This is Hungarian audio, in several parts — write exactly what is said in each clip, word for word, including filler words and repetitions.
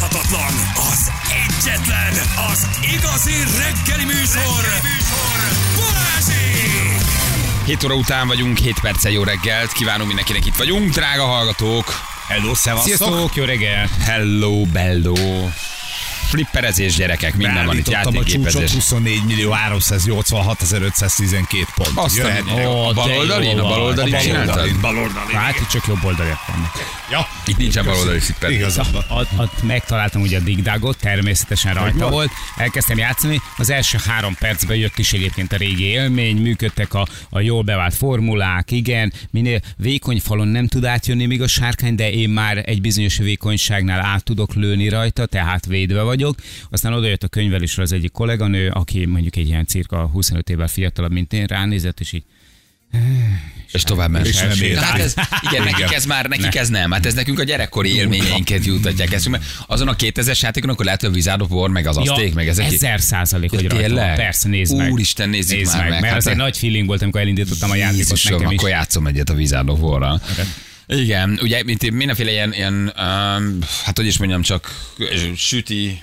utánozhatatlan, az egyetlen, az igazi reggeli műsor, Balázsék! hét óra után vagyunk, hét perccel jó reggelt, kívánunk mindenkinek, itt vagyunk, drága hallgatók! Hello, szevasztok! Sziasztok, jó reggel! Hello, bello! Flipperezés, gyerekek, minden van itt, játékgépezés. A csúcsot huszonnégy millió háromszáznyolcvanhatezer-ötszáztizenkét pont. Azt jöhet, ó, a baloldalin, a baloldalin csináltad? Hát itt csak jobb oldaliak vannak. Ja. Itt nincsen baloldali szippet. Igazabban. Megtaláltam ugye a digdágot, természetesen rajta volt. Elkezdtem játszani, az első három percben jött is egyébként a régi élmény, működtek a, a jól bevált formulák, igen, minél vékony falon nem tud átjönni még a sárkány, de én már egy bizonyos vékonyságnál át tudok lőni rajta, tehát védve vagy. Vagyok. Aztán odajött a könyvelésről az egyik kolléganő, aki mondjuk egy ilyen cirka huszonöt évvel fiatalabb, mint én, ránézett, és így... És tovább ment. Hát ez, igen, nekik ez már, nekik ne. ez nem. Hát ez nekünk a gyerekkori élményeinket jutatják. Ezt, azon a kétezres játékon, akkor lehet, hogy a vízárdopor, meg az aszték, ja, meg ezek. Ezer százalék, hogy rajta van. Persze, nézd meg. Úristen, nézzük nézd már meg. meg. Mert hát az egy nagy feeling volt, amikor elindítottam a játékot nekem is. Akkor játszom egyet a vízárdoporral. Igen, ugye mindenféle ilyen, ilyen um, hát hogy is mondjam, csak süti,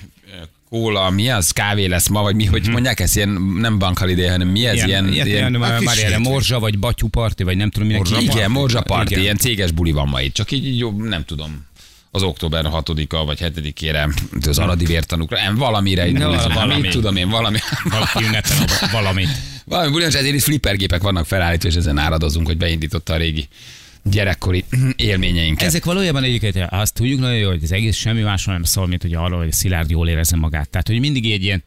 kóla, mi az? Kávé lesz ma, vagy mi, hogy mondják ezt? Ilyen nem bank holiday, hanem mi ez? Ilyen, ilyen, ilyen, ilyen, ilyen már ilyen morzsa, vagy batyuparti, vagy nem tudom minek. Morzsa igen, morzsaparti, ilyen céges buli van ma itt. Csak így jobb, nem tudom. Az október hatodika vagy hetedikére, az aradi vértanúkra, nem, valamire. No, valamit valami. Tudom én, valami. Valaki ünnepen valamit. Valami buli, és ezért itt flippergépek vannak felállítva, és ezen áradozunk, hogy beindította a régi gyerekkori élményeinket. Ezek valójában egyébként azt tudjuk nagyon jól, hogy ez egész semmi másról nem szól, mint hogy arról, hogy Szilárd jól érezze magát. Tehát, hogy mindig egy ilyen,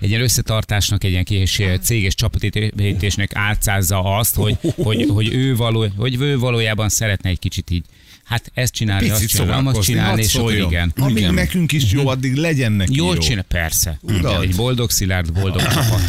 egy ilyen összetartásnak, egy ilyen kis céges csapatépítésnek álcázza azt, hogy, hogy, hogy, ő való, hogy ő valójában szeretne egy kicsit így. Hát ezt csinálni, azt csinálni, azt csinálni, és akkor igen. Amíg igen. Nekünk is jó, addig legyen neki jó. Jól csinál, persze. Igen, egy boldog Szilárd, boldog csapat.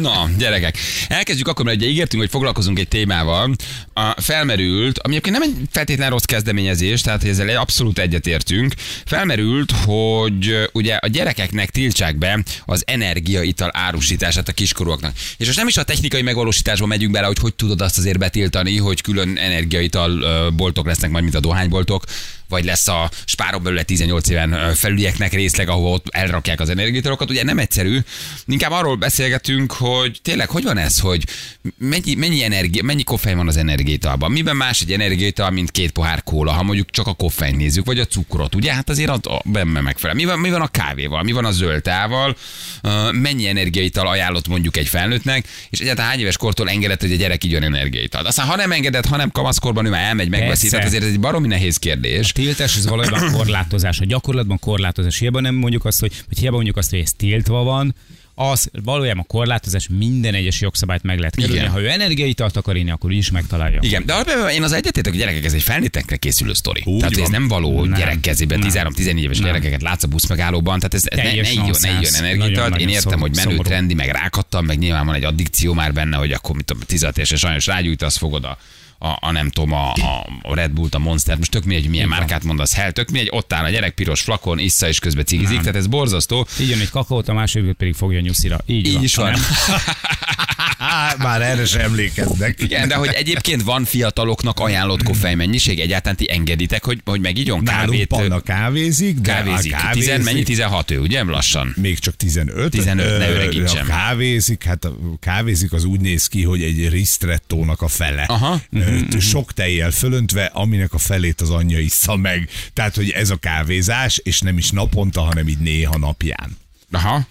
Na, gyerekek, elkezdjük akkor, mert ugye ígértünk, hogy foglalkozunk egy témával. A felmerült, ami egyébként nem egy feltétlen rossz kezdeményezés, tehát ezzel abszolút egyetértünk. Felmerült, hogy ugye a gyerekeknek tiltsák be az energiaital árusítását a kiskorúaknak. És most nem is a technikai megvalósításba megyünk bele, hogy hogy tudod azt azért betiltani, hogy külön energiaital boltok lesznek majd, mint a dohányboltok, vagy lesz a spárok belőle tizennyolc éven felülieknek részleg, ahova ott elrakják az energiaitalokat. Ugye nem egyszerű. Inkább arról beszélgetünk, hogy tényleg hogy van ez, hogy mennyi, mennyi, energi, mennyi koffein van az energiaitalban. Miben más egy energiaital, mint két pohár kóla, ha mondjuk csak a koffein nézzük, vagy a cukrot. Ugye hát azért az benne megfelel. Mi van, mi van a kávéval, mi van a zöld tával, mennyi energiaital ajánlott mondjuk egy felnőttnek, és egyáltalán hány éves kortól engedett, hogy a gyerek igyon energiaitalt. Aztán ha nem engedett, ha nem kamaszkorban, ő már elmegy, megveszi. Tehát azért ez egy baromi nehéz kérdés. Tiltás, ez valójában korlátozás. A gyakorlatban korlátozás. Hiába nem mondjuk azt, hogy, vagy hiába mondjuk azt, hogy ez tiltva van, az valójában a korlátozás minden egyes jogszabályt meg lehet kerülni. Ha ő energiaitalt akar inni, akkor úgyis megtalálja. Igen, de én az egyetétek, hogy gyerekek, ez egy felnőttekre készülő sztori. Úgy tehát van. Ez nem való, hogy gyerek kezében tizenhárom-tizennégy éves nem. Gyerekeket látsz a buszmegállóban, tehát ez, ez ne, ne, jön, ne jön energiaitalt. Én értem, szom, hogy menő szomorú. Trendi, meg rákattam, meg nyilván van egy addikció már benne, hogy akkor mit tudom, tizenhat évesen sajnos rágyújtasz, fogod a A, a nem tudom, a, a Red Bullt, a Monstert, most tök mindegy, hogy milyen márkát mondasz, hell, tök mindegy, ott áll a gyerek piros flakon, issza és közben cigizik, tehát ez borzasztó. Így jön egy kakaót, a másodikot pedig fogja nyuszira. Így, Így van. Is van. Már erre sem emlékeznek. Igen, de hogy egyébként van fiataloknak ajánlott koffeinmennyiség, egyáltalán ti engeditek, hogy, hogy megígyon kávét. Nálunk Panna kávézik, de kávézik. kávézik. Tizen, mennyi? tizenhat ő, ugye lassan? Még csak tizenöt. tizenöt, ne öregítsem. Kávézik, hát a kávézik az úgy néz ki, hogy egy ristrettónak a fele. Aha. Sok tejjel fölöntve, aminek a felét az anyja issza meg. Tehát, hogy ez a kávézás, és nem is naponta, hanem így néha napján. Aha.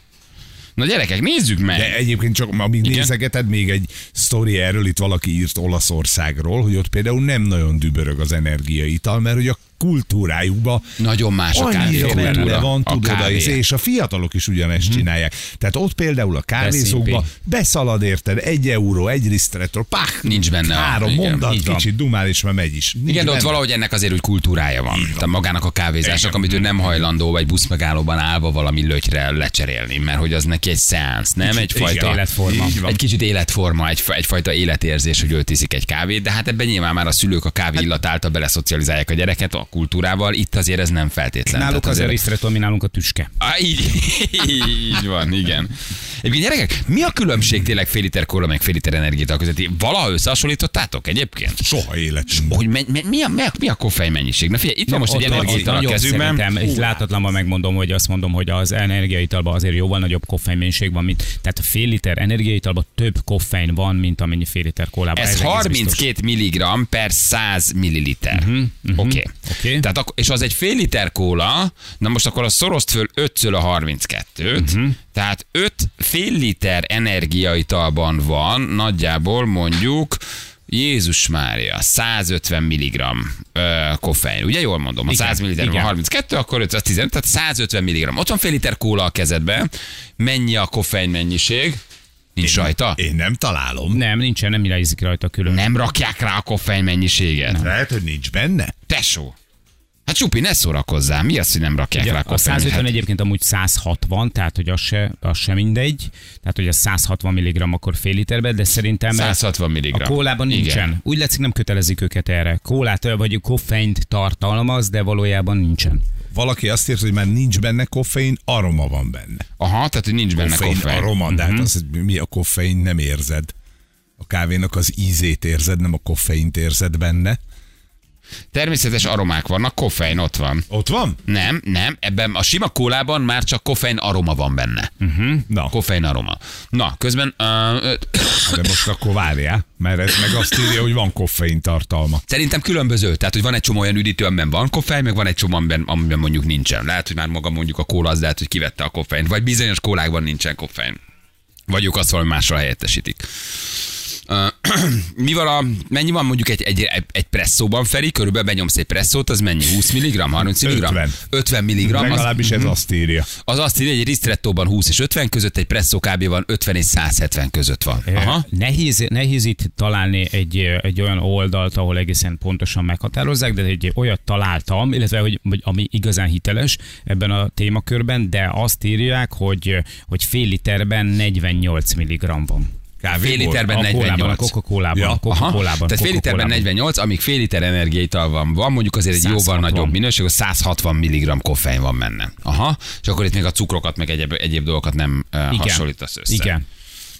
Na gyerekek, nézzük meg! De egyébként csak, amíg igen? Nézegeted, még egy sztori erről, itt valaki írt Olaszországról, hogy ott például nem nagyon dübörög az energiaital, mert hogy a kultúrájukba nagyon más a kávékultúra, van, a tudod, kávé. És a fiatalok is ugyanezt hmm. csinálják. Tehát ott például a kávézókba beszalad érted, egy euró, egy risztretro, pach, nincs benne három igen, mondat, kicsit dumál, és már megy is. Nincs igen, de ott valahogy ennek azért úgy kultúrája van. Tehát magának a kávézásnak, amit ő nem hajlandó, vagy buszmegállóban állva valami lötyre lecserélni, mert hogy az neki egy szeánsz, nem? Kicsit, egyfajta igen, életforma. Egy kicsit életforma, egy, egyfajta életérzés, hogy ő tiszik egy kávét, de hát ebben nyilván már a szülők a kávé illat által beleszocializálják a gyereket, kultúrával, itt azért ez nem feltétlenül. Náluk azért a részre dominálunk a tüske. Á, így, így van, igen. Egyébként gyerekek, mi a különbség tényleg fél liter kóla, meg fél liter energiát közötti? Valaha összehasonlítottátok egyébként? Soha életünk. Hogy me, me, mi, a, mi a koffein mennyiség? Na figyelj, itt van most egy energiaital a kezemben. Láthatatlanban megmondom, hogy azt mondom, hogy az energiaitalban azért jóval nagyobb koffein mennyiség van, mint, tehát a fél liter energiaitalban több koffein van, mint amennyi fél liter kólában. Ez, ez harminckét milligramm per száz milliliter. Uh-huh, uh-huh, Oké. Okay. Okay. Tehát ak- és az egy fél liter kóla, na most akkor a szorozd föl ötször a harminckettőt, uh-huh. Tehát öt fél liter energiaitalban van, nagyjából mondjuk, Jézus Mária, százötven milligramm ö, koffein. Ugye jól mondom, ha száz milliliter van harminckettő, akkor ötszáztíz, tehát százötven milligramm. Ott van fél liter kóla a kezedben. Mennyi a koffein mennyiség? Nincs én, rajta? Én nem találom. Nem, nincsen, nem irányzik rajta külön. Nem rakják rá a koffein mennyiséget. Nem. Lehet, hogy nincs benne. Tesó. Hát Csupi, ne szórakozzál, mi az, hogy nem rakják ugye, rá a koffein? A százötven egyébként amúgy száz hatvan, tehát hogy az se, az se mindegy. Tehát hogy a száz hatvan milligramm akkor fél literben, de szerintem száz hatvan milligramm. A kólában nincsen. Igen. Úgy látszik, nem kötelezik őket erre. Kólát vagy koffeint tartalmaz, de valójában nincsen. Valaki azt ért, hogy már nincs benne koffein, aroma van benne. Aha, tehát hogy nincs koffein, benne koffein. Aroma, uh-huh. De hát az, hogy mi a koffein, nem érzed. A kávénak az ízét érzed, nem a koffeint érzed benne. Természetes aromák vannak, koffein ott van. Ott van? Nem, nem, ebben a sima kólában már csak koffein aroma van benne. Uh-huh. Na. Koffein aroma. Na, közben... Uh, de most akkor várjál, mert ez meg azt írja, hogy van koffein tartalma. Szerintem különböző, tehát hogy van egy csomó olyan üdítő, amiben van koffein, meg van egy csomó, amiben, amiben mondjuk nincsen. Lehet, hogy már maga mondjuk a kóla az, lehet, hogy kivette a koffeint, vagy bizonyos kólákban nincsen koffein. Vagy ők azt valami másra helyettesítik. Mi van a, mennyi van mondjuk egy, egy, egy presszóban, Feri? Körülbelül benyomsz egy presszót, az mennyi? húsz milligramm? harminc milligramm? ötven milligramm. Legalábbis ez azt írja. Az azt írja, hogy egy ristrettóban húsz és ötven között, egy presszó kávéban ötven és száz hetven között van. Aha. Nehéz, nehéz itt találni egy, egy olyan oldalt, ahol egészen pontosan meghatározzák, de egy olyat találtam, illetve hogy, ami igazán hiteles ebben a témakörben, de azt írják, hogy, hogy fél literben negyvennyolc milligramm van. Fél literben a negyvennyolc. A Coca-Colában, ja. Coca-Colában. Tehát fél literben negyvennyolc, amíg fél liter energiaital van, van mondjuk azért egy száz hatvan. Jóval nagyobb minőség, hogy száz hatvan milligramm koffein van benne. Aha, és akkor itt még a cukrokat, meg egyéb, egyéb dolgokat nem uh, hasonlítasz össze. Igen.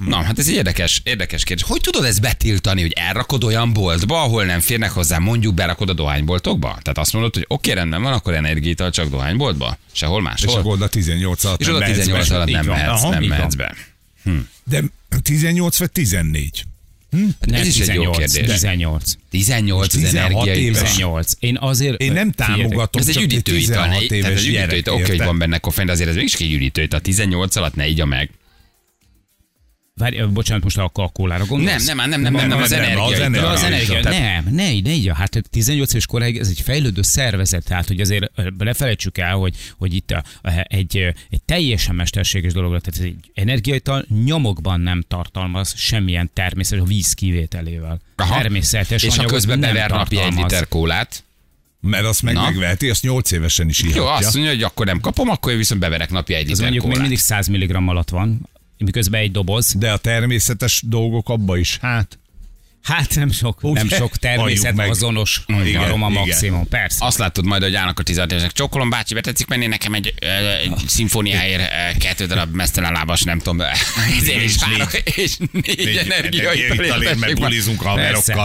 Na, hát ez egy érdekes, érdekes kérdés. Hogy tudod ezt betiltani, hogy elrakod olyan boltba, ahol nem férnek hozzá, mondjuk berakod a dohányboltokba? Tehát azt mondod, hogy oké, rendben van, akkor energiaital csak dohányboltba? Sehol máshol. És akkor oda tizennyolc alatt nem mehetsz be. És oda tizennyolc alatt nem. De tizennyolc vagy tizennégy? Hm? Nem, ez is tizennyolc, egy jó kérdés. tizennyolc. tizennyéves az energiaital. Én azért... Én nem támogatom, ez csak egy üdítőital. Oké, okay, hogy van benne koffein, de azért ez mégis egy üdítőital. tizennyolc alatt ne igya meg. Várj, bocsánat, most a kólára gondolsz? Nem, nem, nem, nem, nem, nem, az energiaital. Az energiaital. Nem, ne igya. Hát tizennyolc éves koráig ez egy fejlődő szervezet. Tehát, hogy azért ne felejtsük el, hogy, hogy itt a, egy, egy teljesen mesterséges dolog, tehát egy energiaital nyomokban nem tartalmaz semmilyen természetes, a víz kivételével. Aha. Természetes és ha közben bever napi egy liter kólát? Mert azt meg megveheti, azt nyolc évesen is ihatja. Jó, azt mondja, hogy akkor nem kapom, akkor viszont beverek napi egy liter kólát. Mondjuk mindig száz milligramm alatt van. Miközben egy doboz. De a természetes dolgok abba is, hát... Hát nem sok, ugye? Nem sok természetazonos aroma maximum, persze. Azt látod majd, hogy állnak a tizenhatosok. Csókolom, bácsi, betetszik menni nekem egy ö, szimfóniáért ö, kettő darab mesztelen lábas, nem tudom, ezért is fárok, és négy energiaitalért, mert bulizunk haverokkal.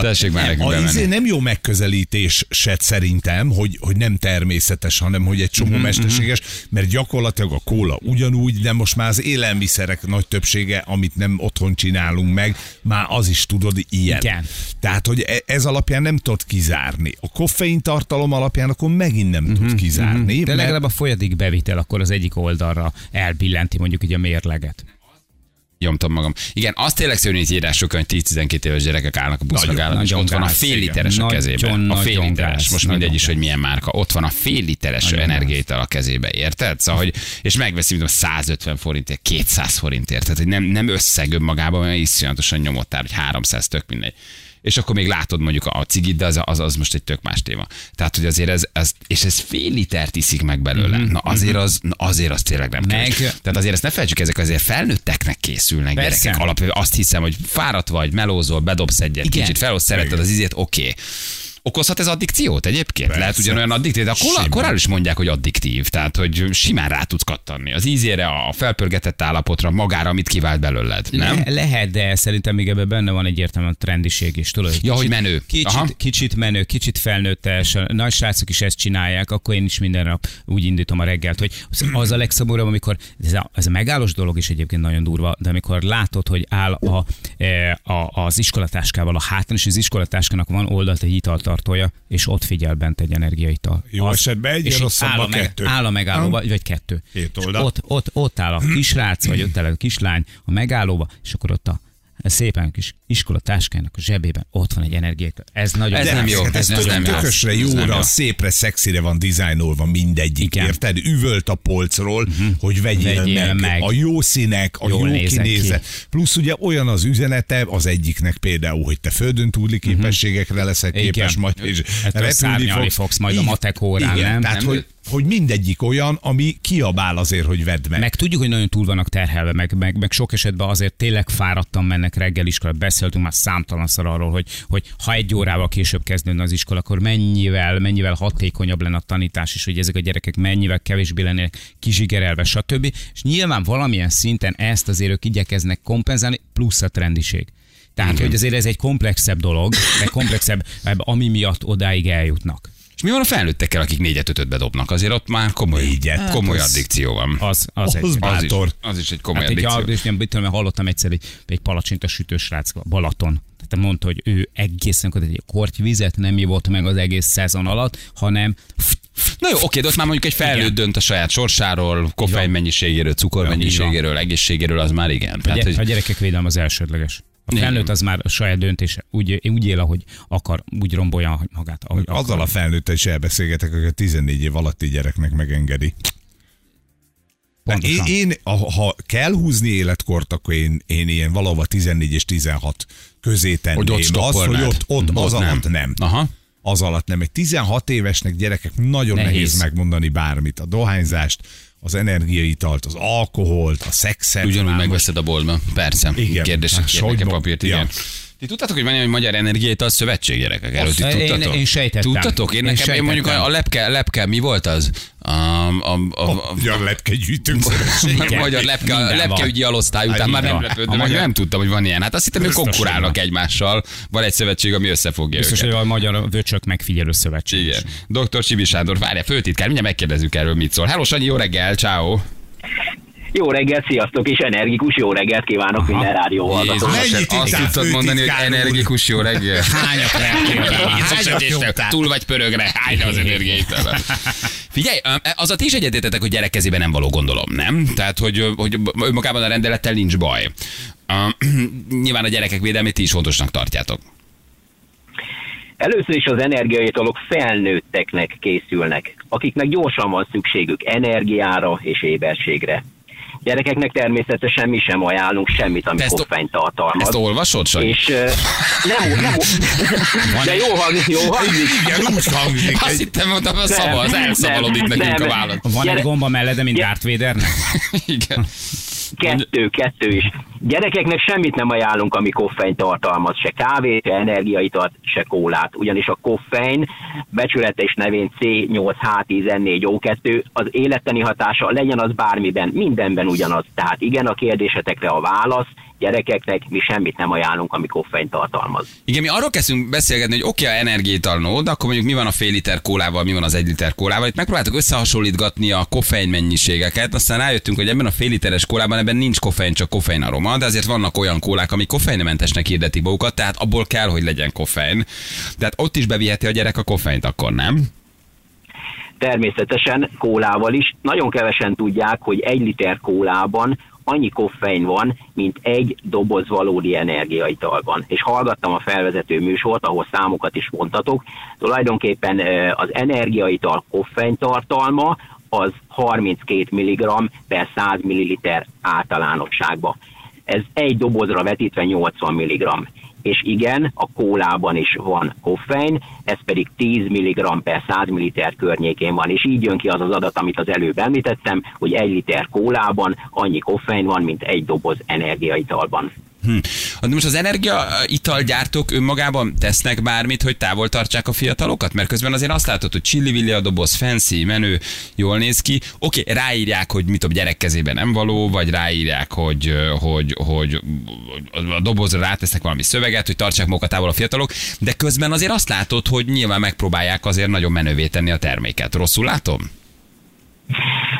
A izé nem jó megközelítés se szerintem, hogy, hogy nem természetes, hanem hogy egy csomó mm-hmm. mesterséges, mert gyakorlatilag a kóla ugyanúgy, de most már az élelmiszerek nagy többsége, amit nem otthon csinálunk meg, már az is tudod, ilyen. Igen. Tehát, hogy ez alapján nem tudod kizárni. A koffein tartalom alapján akkor megint nem uh-huh, tud kizárni. Uh-huh. De mert... legalább a folyadék bevitel, akkor az egyik oldalra elbillenti mondjuk így a mérleget. Jomtom magam. Igen, azt tényleg szörnyítírások, hogy tíz-tizenkét éves gyerekek állnak a buszmegállóban, és ott van a fél literes a kezében. A fél literes, most mindegy is, hogy milyen márka. Ott van a fél literes energiaital a kezébe, érted? Szóval, hogy, és megveszi, mint száz ötven forintért, kétszáz forintért. Tehát, hogy nem, nem összeg önmagában, mert iszonyatosan nyomottál, hogy háromszáz, tök mindegy. És akkor még látod mondjuk a cigit, de az, az, az most egy tök más téma. Tehát, hogy azért ez, ez és ez fél litert iszik meg belőle. Mm-hmm. Na azért az, na azért az tényleg nem meg... kell. Tehát azért ezt ne felejtsük, ezek azért felnőtteknek készülnek. Persze. Gyerekek. Alapvetően azt hiszem, hogy fáradt vagy, melózol, bedobsz egyet, igen. Kicsit felosz, szereted az ízét, oké. Okay. Okozhat ez addikciót egyébként? Persze. Lehet ugyanolyan addiktív, de akkor korán is mondják, hogy addiktív. Tehát, hogy simán rá tudsz kattanni. Az ízére, a felpörgetett állapotra, magára, amit kivált belőled. Nem? Le- lehet, de szerintem még ebben benne van egyértelműen trendiség is. Tudod, ja, hogy menő. Kicsit, kicsit menő, kicsit felnőttes. Nagy srácok is ezt csinálják, akkor én is minden nap úgy indítom a reggelt, hogy az a legszomorúbb, amikor ez a, ez a megállós dolog is egyébként nagyon durva, de amikor látod, hogy áll a, a, az iskolatáskával a hátán, és az iskolatáskának van oldalt egy italtartója, és ott figyel bent egy energiaital. Jó az, esetben egy, rosszabbban kettő. Áll a megállóba, vagy kettő. Ott, ott, ott áll a kisrác, vagy ott áll a kislány a megállóba, és akkor ott a szépen kis iskolatáskának a zsebében ott van egy energiát. Ez nagyon ez nem jó. Ez, ez nagyon nem tökösre, jóra, szépre, szexire van dizájnolva mindegyik. Igen. Érted? Üvölt a polcról, uh-huh. hogy vegyél, vegyél meg. meg. A jó színek, a Jól jó kinézet. Ki. Plusz ugye olyan az üzenete az egyiknek például, hogy te földön túli képességekre leszek igen. képes, majd és hát repülni fogsz. fogsz majd igen. a matek órán. Igen, nem? Tehát, nem? Hogy hogy mindegyik olyan, ami kiabál azért, hogy vedd meg. Meg tudjuk, hogy nagyon túl vannak terhelve, meg, meg, meg sok esetben azért tényleg fáradtan mennek reggel iskola. Beszéltünk már számtalanszor arról, hogy, hogy ha egy órával később kezdődne az iskola, akkor mennyivel, mennyivel hatékonyabb lenne a tanítás, és hogy ezek a gyerekek mennyivel kevésbé lennének kizsigerelve, stb. És nyilván valamilyen szinten ezt azért ők igyekeznek kompenzálni, plusz a trendiség. Tehát, igen. hogy azért ez egy komplexebb dolog, de komplexebb, ami miatt odáig eljutnak. És mi van a felnőttekkel, akik négyet ötöt bedobnak? Azért ott már komoly, hát komoly az, addikció van. Az, az, az, egy, bátor. Is, az is egy komoly hát addikció. Egy, és nem tudom, hallottam egyszer egy, egy palacsinta sütősrác Balaton. Tehát mondta, hogy ő egészen egy kortyvizet nem ivott meg az egész szezon alatt, hanem... Na jó, oké, de ott már mondjuk egy felnőtt dönt a saját sorsáról, koffein mennyiségéről, cukor mennyiségéről, egészségéről, az már igen. Tehát, a, gyere, a gyerekek védelme az elsődleges. A felnőtt az már a saját döntése. Úgy, úgy él, ahogy akar, úgy rombolja magát. Ahogy azzal akar. A felnőttel is elbeszélgetek, hogy a tizennégy év alatti gyereknek megengedi. Én, én, ha kell húzni életkort, akkor én, én ilyen valahova tizennégy és tizenhat közé tenném. Hogy ott az, hogy ott, ott az ott alatt nem. nem. Aha. Az alatt nem. Egy tizenhat évesnek gyerekek nagyon nehéz. nehéz megmondani bármit. A dohányzást, az energiaitalt, az alkoholt, a szexet. Ugyanúgy megveszed a boltban. Persze. Igen. Kérdések kérnek a papírt. Igen. Ja. Ti tudtátok, hogy van egy magyar energiaital szövetség, gyerekek? Erről ti tudtatok? Én, én sejtettem. Tudtatok? Én, én nekem sejtettem. Én mondjuk a lepke, lepke, mi volt az? A, a, a, a, a lepkegyűjtők szövetség. Magyar lepke, lepkeügyi alosztály után már nem lepődöm. Magyar... Nem tudtam, hogy van ilyen. Hát azt hittem, hogy konkurálnak egymással. Van egy szövetség, ami összefogja őket. Biztos, hogy a magyar vöcsök megfigyelő szövetség. Igen. doktor Csibi Sándor, várja, főtitkár, mindjárt megkérdezzük erről, mit szól. Hello, Sanyi, jó reggel, ciao. Jó reggel, sziasztok, és energikus jó reggelt kívánok aha. minden rádió hallgatóknak. Azt tudtad mondani, hogy energikus jó reggel? Hányat reggel? Túl vagy pörögre, hányra az energiaital. Figyelj, az a ti is egyetértetek, hogy gyerek kezében nem való, gondolom, nem? Tehát, hogy, hogy önmagában a rendelettel nincs baj. Uh, nyilván a gyerekek védelmét ti is fontosnak tartjátok. Először is az energiaitalok felnőtteknek készülnek, akiknek gyorsan van szükségük energiára és éberségre. Gyerekeknek természetesen mi sem ajánlunk semmit, ami koffein tartalmaz. Ezt olvasod, Sanyi? És uh, nem, nem, nem de jól hangzik, jól hangzik. Igen, úgy hangzik. Azt hittem, mondtam, a szava, az elszavalodik nekünk a vállat. Van gyere... egy gomba mellette, mint Darth Vader? Igen. Kettő, kettő is. Gyerekeknek semmit nem ajánlunk, ami koffein tartalmaz, se kávét, se energiaitalt, se kólát. Ugyanis a koffein becsületes nevén C nyolc H tizennégy O kettő, az élettani hatása legyen az bármiben, mindenben ugyanaz. Tehát igen, a kérdésetekre a válasz, gyerekeknek mi semmit nem ajánlunk, ami koffein tartalmaz. Igen, mi arról kezdünk beszélgetni, hogy oké, okay, a energiaitalnó, de akkor mondjuk mi van a fél liter kólával, mi van az egy liter kólával. Itt megpróbáltuk összehasonlítgatni a koffein mennyiségeket, aztán rájöttünk, hogy ebben a fél literes kólában ebben nincs koffein, csak koffein aroma, de azért vannak olyan kólák, amik koffeinmentesnek hirdetik magukat, tehát abból kell, hogy legyen koffein. Tehát ott is beviheti a gyerek a koffeint, akkor nem? Természetesen kólával is. Nagyon kevesen tudják, hogy egy liter kólában annyi koffein van, mint egy doboz valódi energiaitalban. És hallgattam a felvezető műsort, ahol számokat is mondtatok. Tulajdonképpen az energiaital koffein tartalma az harminckét milligramm per száz milliliter általánosságban. Ez egy dobozra vetítve nyolcvan milligramm. És igen, a kólában is van koffein, ez pedig tíz milligramm per száz milliliter környékén van, és így jön ki az az adat, amit az előbb említettem, hogy egy liter kólában annyi koffein van, mint egy doboz energiaitalban. Hm. De most az energiaitalgyártók önmagában tesznek bármit, hogy távol tartsák a fiatalokat? Mert közben azért azt látod, hogy csillivilli a doboz, fancy, menő, jól néz ki. Oké, okay, ráírják, hogy mit a gyerek kezébe nem való, vagy ráírják, hogy, hogy, hogy a dobozra rátesznek valami szöveget, hogy tartsák magukat távol a fiatalok, de közben azért azt látod, hogy nyilván megpróbálják azért nagyon menővé tenni a terméket. Rosszul látom?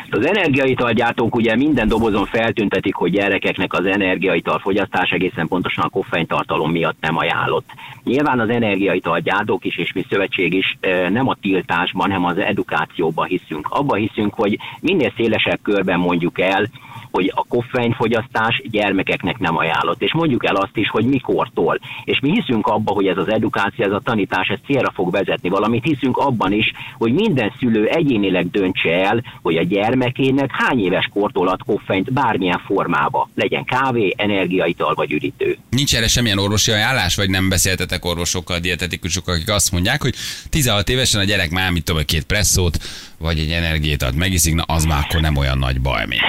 Az energiaitalgyártók ugye minden dobozon feltüntetik, hogy gyerekeknek az energiaital fogyasztás egészen pontosan a koffeintartalom miatt nem ajánlott. Nyilván az energiaitalgyártók is, és mi szövetség is nem a tiltásban, hanem az edukációban hiszünk. Abban hiszünk, hogy minél szélesebb körben mondjuk el, hogy a koffeinfogyasztás gyermekeknek nem ajánlott. És mondjuk el azt is, hogy mikortól. És mi hiszünk abba, hogy ez az edukáció, ez a tanítás, ez célra fog vezetni valamit. Hiszünk abban is, hogy minden szülő egyénileg döntse el, hogy a gyermekének hány éves kortól ad koffeint bármilyen formába. Legyen kávé, energiaital vagy üdítő. Nincs erre semmilyen orvosi ajánlás, vagy nem beszéltetek orvosokkal, dietetikusokkal, akik azt mondják, hogy tizenhat évesen a gyerek már, mit tudom, két presszót, vagy egy energiaitalt megiszik, na az már akkor nem olyan nagy baj még.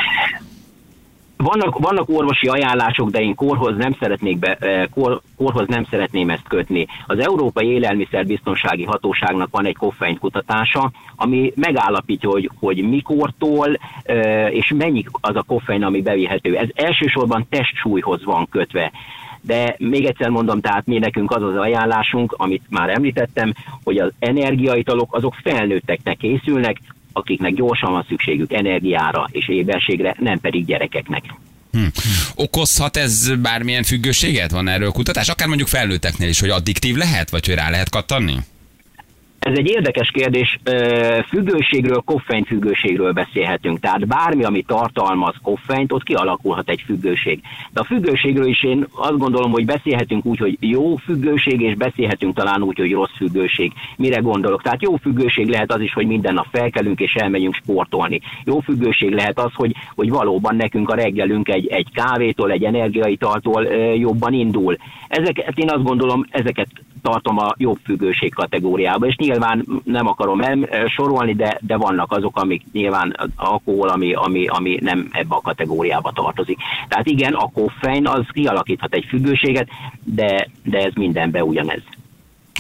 Vannak, vannak orvosi ajánlások, de én korhoz nem szeretnék be, kor, korhoz nem szeretném ezt kötni. Az Európai Élelmiszerbiztonsági Hatóságnak van egy koffein kutatása, ami megállapítja, hogy, hogy mikortól és mennyi az a koffein, ami bevihető. Ez elsősorban testsúlyhoz van kötve. De még egyszer mondom, tehát mi nekünk az az ajánlásunk, amit már említettem, hogy az energiaitalok azok felnőtteknek készülnek, akiknek gyorsan van szükségük energiára és éberségre, nem pedig gyerekeknek. Hm. Okozhat ez bármilyen függőséget? Van erről kutatás? Akár mondjuk felnőtteknél is, hogy addiktív lehet, vagy hogy rá lehet kattanni? Ez egy érdekes kérdés. Függőségről, koffeinfüggőségről beszélhetünk. Tehát bármi, ami tartalmaz koffeint, ott kialakulhat egy függőség. De a függőségről is én azt gondolom, hogy beszélhetünk úgy, hogy jó függőség, és beszélhetünk talán úgy, hogy rossz függőség. Mire gondolok? Tehát jó függőség lehet az is, hogy minden nap felkelünk és elmegyünk sportolni. Jó függőség lehet az, hogy, hogy valóban nekünk a reggelünk egy, egy kávétól, egy energiaitaltól jobban indul. Ezeket, én azt gondolom, ezeket tartom a jobb függőség kategóriába, és nyilván nem akarom sorolni, de, de vannak azok, amik nyilván alkohol, ami, ami, ami nem ebbe a kategóriába tartozik. Tehát igen, a koffein az kialakíthat egy függőséget, de, de ez mindenben ugyanez.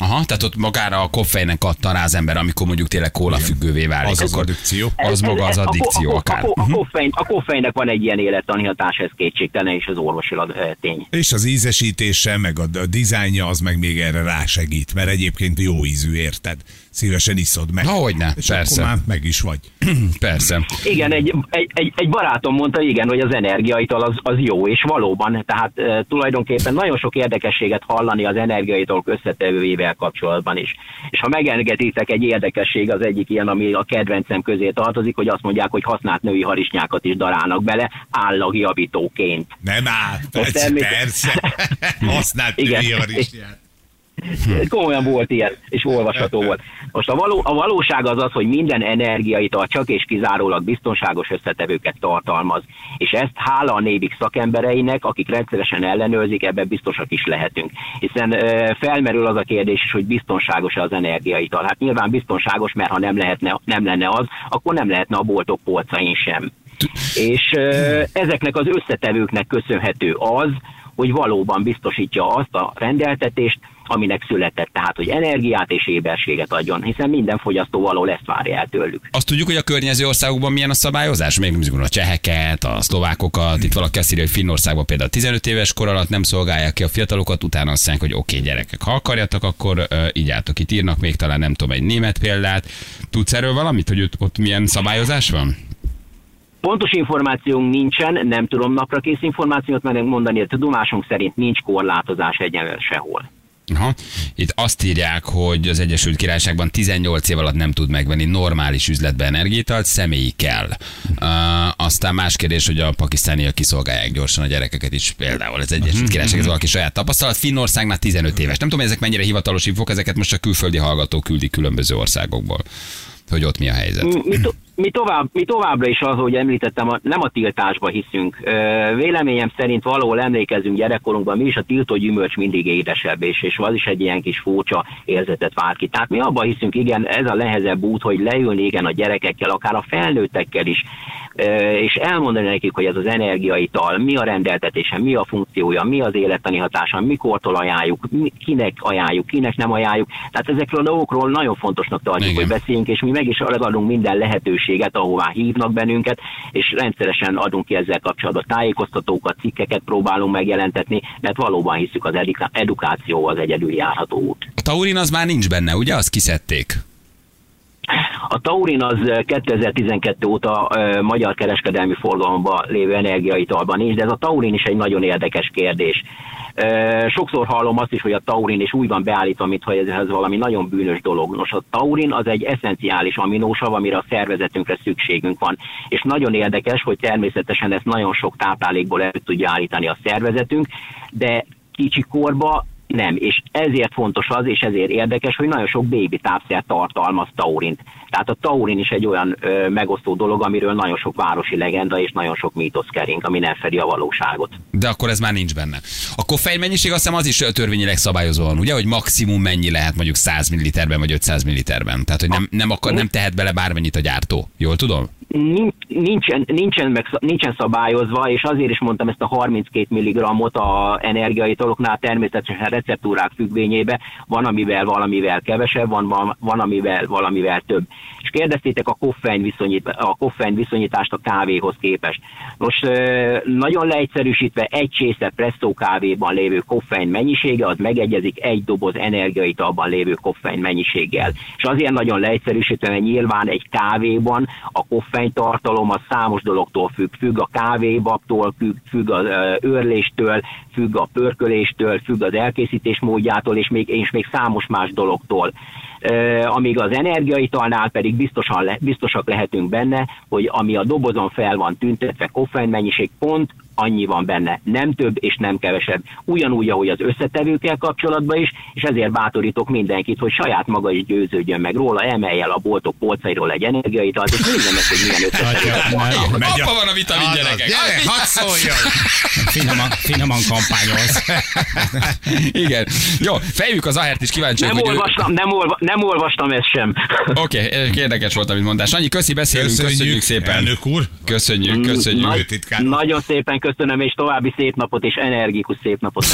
Aha, tehát ott magára a koffeinnek adta rá az ember, amikor mondjuk tényleg kóla függővé válik. Az, az addikció. Az ez, maga az addikció a, akár. A, a, koffein, a koffeinnek van egy ilyen élettani hatás, ez kétségtelen, és az orvosilag tény. És az ízesítése, meg a, a dizájnja, az meg még erre rásegít, mert egyébként jó ízű, érted? Szívesen iszod meg. Hogyne, persze. Akkor már meg is vagy. Persze. Igen, egy, egy, egy barátom mondta, igen, hogy az energiaital az, az jó, és valóban, tehát e, tulajdonképpen nagyon sok érdekességet hallani az energiaital összetevőivel kapcsolatban is. És ha megengeditek, egy érdekesség az egyik ilyen, ami a kedvencem közé tartozik, hogy azt mondják, hogy használt női harisnyákat is darálnak bele, állagjavítóként. Nem áll, persze, természetesen... persze. Használt női harisnyát. Komolyan volt ilyen, és olvasható volt. Most a, való, a valóság az az, hogy minden energiaital csak és kizárólag biztonságos összetevőket tartalmaz. És ezt hála a Névik szakembereinek, akik rendszeresen ellenőrzik, ebben biztosak is lehetünk. Hiszen e, felmerül az a kérdés is, hogy biztonságos-e az energiaital. Hát nyilván biztonságos, mert ha nem, lehetne, nem lenne az, akkor nem lehetne a boltok polcain sem. És e, ezeknek az összetevőknek köszönhető az, hogy valóban biztosítja azt a rendeltetést, aminek született, tehát hogy energiát és éberséget adjon, hiszen minden fogyasztó való ezt várja el tőlük. Azt tudjuk, hogy a környező országokban milyen a szabályozás? Még mondjuk a cseheket, a szlovákokat, itt valaki azt írja, hogy Finnországban például tizenöt éves kor alatt nem szolgálják ki a fiatalokat, utána azt mondják, hogy oké, okay, gyerekek, ha akarjatok, akkor uh, így álltok, itt írnak, még talán nem tudom, egy német példát. Tudsz erről valamit, hogy ott milyen szabályozás van? Pontos információnk nincsen, nem tudom napra kész információt megmondani, a tudomásunk szerint nincs korlátozás egyenlően sehol. Aha. Itt azt írják, hogy az Egyesült Királyságban tizennyolc év alatt nem tud megvenni normális üzletben energiaitalt, személyi kell. Uh, aztán más kérdés, hogy a pakisztániak kiszolgálják gyorsan a gyerekeket is, például az Egyesült Királyság, ez valaki saját tapasztalat. Finnországnál tizenöt éves. Nem tudom, ezek mennyire hivatalos infók, ezeket most a külföldi hallgatók küldik különböző országokból, hogy ott mi a helyzet. Mi, tovább, mi továbbra is az, hogy említettem, a, nem a tiltásba hiszünk. Véleményem szerint valahol emlékezünk gyerekkorunkban, mi is a tiltó gyümölcs mindig édesebb, és, és az is egy ilyen kis furcsa érzetet vált ki. Tehát mi abban hiszünk, igen, ez a nehezebb út, hogy leülni igen a gyerekekkel, akár a felnőttekkel is, és elmondani nekik, hogy ez az energiaital, mi a rendeltetése, mi a funkciója, mi az élettani hatása, mikortól ajánljuk, kinek ajánljuk, kinek nem ajánljuk. Tehát ezekről a dolgokról nagyon fontosnak tartjuk, igen, hogy beszéljünk, és mi meg is ragadunk minden lehetőséget, ahová hívnak bennünket, és rendszeresen adunk ki ezzel kapcsolatban tájékoztatókat, cikkeket próbálunk megjelentetni, mert valóban hiszük, az edukáció az egyedül járható út. A taurin az már nincs benne, ugye? Azt kiszedték. A taurin az kétezer-tizenkettő óta ö, magyar kereskedelmi forgalomban lévő energiaitalban nincs, de ez a taurin is egy nagyon érdekes kérdés. Ö, sokszor hallom azt is, hogy a taurin is úgy van beállítva, mintha ez valami nagyon bűnös dolog. Nos, a taurin az egy eszenciális aminósav, amire a szervezetünkre szükségünk van. És nagyon érdekes, hogy természetesen ezt nagyon sok táplálékból elő tudja állítani a szervezetünk, de kicsi korba nem, és ezért fontos az, és ezért érdekes, hogy nagyon sok bébi tápszer tartalmaz taurint. Tehát a taurin is egy olyan ö, megosztó dolog, amiről nagyon sok városi legenda és nagyon sok mítosz kering, ami nem fedi a valóságot. De akkor ez már nincs benne. A koffein mennyiség azt hiszem az is törvényileg szabályozóan, ugye, hogy maximum mennyi lehet mondjuk száz milliliterben vagy ötszáz milliliterben. Tehát, hogy nem, nem, akar, nem tehet bele bármennyit a gyártó. Jól tudom? Nincsen, nincsen, meg, nincsen szabályozva, és azért is mondtam ezt a harminckét milligrammot a energiaitaloknál, természetesen receptúrák függvényébe, van amivel valamivel kevesebb, van, van, van amivel valamivel több. És kérdeztétek a koffein, viszonyít, a koffein viszonyítást a kávéhoz képest. Nos, nagyon leegyszerűsítve egy csésze presszó kávéban lévő koffein mennyisége, az megegyezik egy doboz energiaitalban lévő koffein mennyiséggel. És azért nagyon leegyszerűsítve, mert nyilván egy kávéban a koffein tartalom a számos dologtól függ. Függ a kávébabtól, függ, függ az őrléstől, függ a pörköléstől, függ az elkészítés módjától, és még, és még számos más dologtól. E, amíg az energiaitalnál pedig biztosan le, biztosak lehetünk benne, hogy ami a dobozon fel van tüntetve koffein mennyiség, pont annyi van benne, nem több és nem kevesebb. Ugyanúgy, ahogy az összetevőkkel kapcsolatban is, és ezért bátorítok mindenkit, hogy saját maga is győződjön meg róla, emelj el a boltok polcairól egy energiaitalt, és nézze meg, hogy milyen összetevők van. Apa van a vitamin, gyerekek! Hadd szóljon! Finoman, finoman kampányolsz. Igen. Jó, fejük az ahert is kíváncsi. Nem olvastam, ő... nem, olva, nem olvastam ezt sem. Oké, okay, érdekes volt, amit mondtál. Annyi, köszi, beszélünk, köszönjük, köszönjük szépen. Elnök úr. Köszönjük, köszönjük. Nagy, nagyon szépen köszönöm, és további szép napot, és energikus szép napot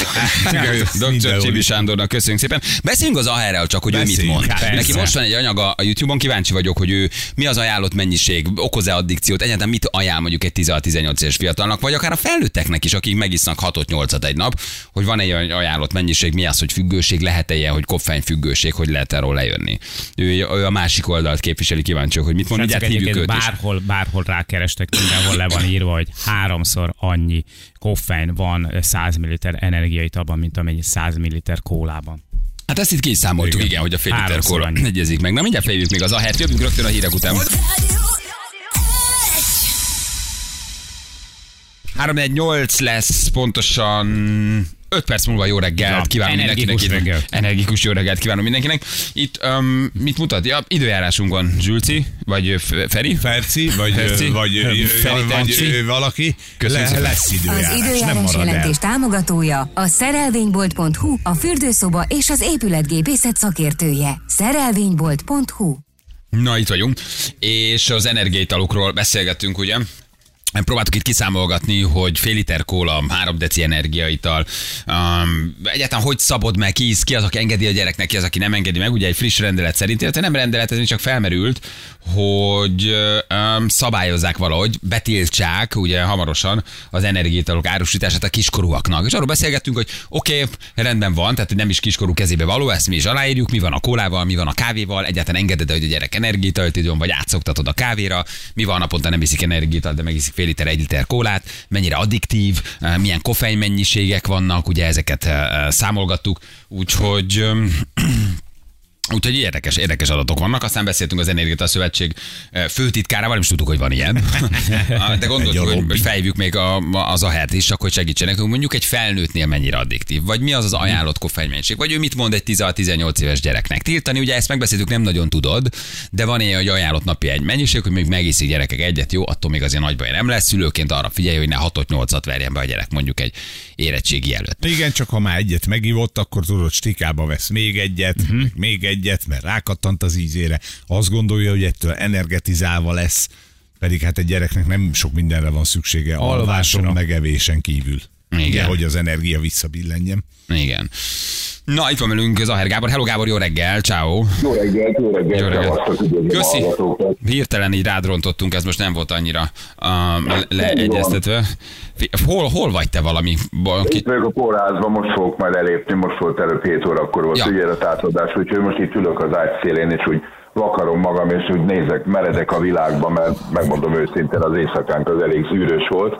nektek. doktor Csibi Sándornak köszönjük szépen. Beszéljünk az ahárral csak, hogy beszéljünk, ő mit mond. Persze. Neki most van egy anyaga a YouTube-on, kíváncsi vagyok, hogy ő mi az ajánlott mennyiség, okoz-e addikciót, egyáltalán mit ajánl mondjuk egy tizenhat-tizennyolc éves fiatalnak, vagy akár a felnőtteknek is, akik megisznak hatot-nyolcat egy nap, hogy van egy ajánlott mennyiség, mi az, hogy függőség, lehet-e ilyen, hogy koffein függőség, hogy lehet erről lejönni. Ő, ő a másik oldalt képviseli, kíváncsi, hogy mit mond. Bárhol, bárhol rákerestek, mindenhol le van írva, hogy háromszor annyi koffein van száz milliliter energiaitalban, mint amennyi száz milliliter kólában. Hát ezt itt ki is számoltuk, igen, igen, hogy a fél liter kóla egyezik meg. Na mindjárt fejlődjük még az ahert, jövünk rögtön a hírek után. három negyvennyolc lesz pontosan öt perc múlva. Jó reggelt kívánom energikus mindenkinek. Reggelt. Energikus jó reggelt kívánom mindenkinek. Itt um, mit mutat? Ja, időjárásunkon Zsülci, vagy Feri? Ferci, vagy, Ferci? vagy, Feri, Feri, vagy valaki. Le, lesz időjárás. Az időjárás jelentés támogatója a szerelvénybolt pont hu, a fürdőszoba és az épületgépészet szakértője. szerelvénybolt pont hu. Na, itt vagyunk. És az energiaitalokról beszélgettünk, ugye? Próbáltuk itt kiszámolgatni, hogy fél liter kóla, három deci energiaital. Um, egyáltalán hogy szabod meg, ki, ki az, aki engedi a gyereknek, ki az, aki nem engedi meg. Ugye egy friss rendelet szerint, illetve nem rendelet, ez még csak felmerült, hogy um, szabályozzák valahogy, betiltsák ugye hamarosan az energiaitalok árusítását a kiskorúaknak. És arról beszélgettünk, hogy oké, okay, rendben van, tehát nem is kiskorú kezébe való, ezt mi is aláírjuk, mi van a kólával, mi van a kávéval, egyáltalán engeded, hogy a gyerek energiaitalt idjon, vagy átszoktatod a kávéra, mi van, naponta nem iszik energiaitalt, de megiszik fél liter, egy liter kólát, mennyire addiktív, milyen koffein mennyiségek vannak, ugye ezeket számolgattuk, úgyhogy Úgyhogy érdekes, érdekes adatok vannak. Aztán beszéltünk az Energia Szövetség főtitkárával, és tudtuk, hogy van ilyen. De gondoltuk, hogy fejvjük még a, az a hát is, akkor segítsenek, hogy mondjuk egy felnőttnél mennyire addiktív, vagy mi az az ajánlott koffeinmennyiség, vagy ő mit mond egy tizenhat-tizennyolc éves gyereknek. Tiltani, ugye ezt megbeszéltük, nem nagyon tudod, de van ilyen, hogy ajánlott napi egy mennyiség, hogy még megiszik gyerekek egyet, jó, attól még azért nagy baj nem lesz. Szülőként arra figyelj, hogy ne hatot-nyolcat verjen be a gyerek mondjuk egy érettségi előtt. Igen, csak ha már egyet megívott, akkor tudod, stikába vesz még egyet, uh-huh. még egyet, mert rákattant az ízére. Azt gondolja, hogy ettől energetizálva lesz, pedig hát egy gyereknek nem sok mindenre van szüksége, alváson, megevésen kívül. Igen. Ugye, hogy az energia visszabillenjen. Igen. Na, itt van velünk Zaher Gábor. Hello Gábor, jó reggel, ciao. Jó reggel, jó reggel. Jó reggel. Köszi. Hirtelen így rád rontottunk, ez most nem volt annyira uh, leegyeztetve. Hol, hol vagy te valami? Itt vagyok a kórházban, most fogok majd elépni, most volt előbb hét órakor volt, ja. Ugye a tátadás, úgyhogy most itt ülök az ágy szélén, és úgy vakarom magam, és úgy nézek, meredek a világba, mert megmondom őszintén, az éjszakánk az elég zűrös volt.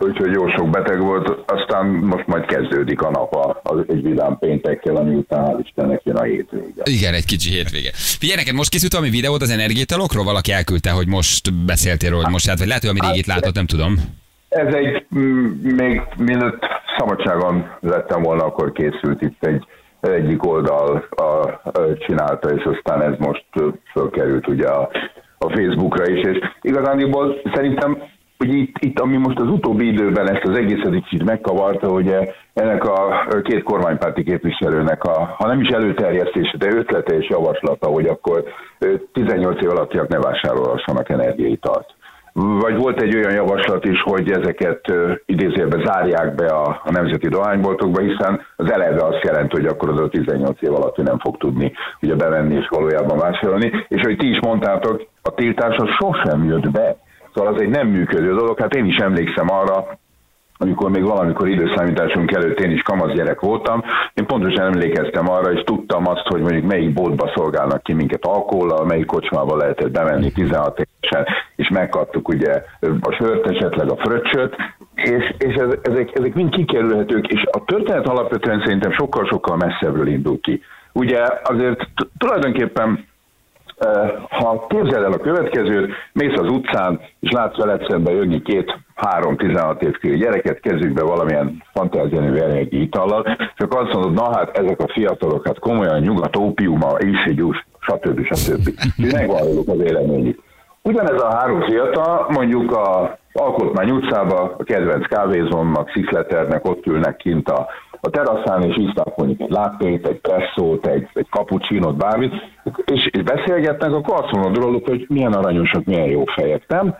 Úgyhogy jó sok beteg volt, aztán most majd kezdődik a nap az egy vidám péntekkel, ami után hál' Istennek jön a hétvége. Igen, egy kicsi hétvége. Figyelj, neked most készült valami videót az energiaitalokról? Valaki elküldte, hogy most beszéltél róla, most hát, vagy lehet, hogy ami régit látott, nem tudom. Ez egy, m- még mielőtt szabadságon lettem volna, akkor készült itt egy egyik oldal a, a, csinálta, és aztán ez most fölkerült ugye a, a Facebookra is, és igazándiból szerintem hogy itt, itt, ami most az utóbbi időben ezt az egészet egy kicsit megkavarta, hogy ennek a két kormánypárti képviselőnek a, ha nem is előterjesztése, de ötlete és javaslata, hogy akkor tizennyolc év alattiak ne vásárolhassanak energiaitalt. Vagy volt egy olyan javaslat is, hogy ezeket idézőjelben zárják be a, a nemzeti dohányboltokba, hiszen az eleve azt jelenti, hogy akkor az a tizennyolc év alatt nem fog tudni ugye bevenni és valójában vásárolni. És hogy ti is mondtátok, a tiltás az sosem jött be. Szóval az egy nem működő dolog, hát én is emlékszem arra, amikor még valamikor időszámításunk előtt én is kamaszgyerek voltam, én pontosan emlékeztem arra, és tudtam azt, hogy mondjuk melyik boltba szolgálnak ki minket alkohollal, melyik kocsmába lehetett bemenni tizenhat évesen, és megkaptuk ugye a sört, esetleg a fröccsöt, és, és ez, ezek, ezek mind kikerülhetők, és a történet alapvetően szerintem sokkal-sokkal messzebbről indul ki. Ugye azért tulajdonképpen ha képzeld el a következőt, mész az utcán, és látsz veled szemben jönni két, három, tizenhat év körül gyereket, kezükbe valamilyen fantáziánű energiai itallal, és akkor azt mondod, na hát ezek a fiatalok, hát komolyan nyugat, ópiuma, ízsigyús, stb. Stb. És megvalljuk az éleményét. Ugyanez a három fiatal, mondjuk az Alkotmány utcában, a kedvenc kávézónak, Sziklaternek, ott ülnek kint a a teraszán, és isznak mondjuk egy láttét, egy presszót, egy, egy kapucsinót, bármit, és, és beszélgetnek, akkor azt mondod róluk, hogy milyen aranyosak, milyen jó fejek, nem?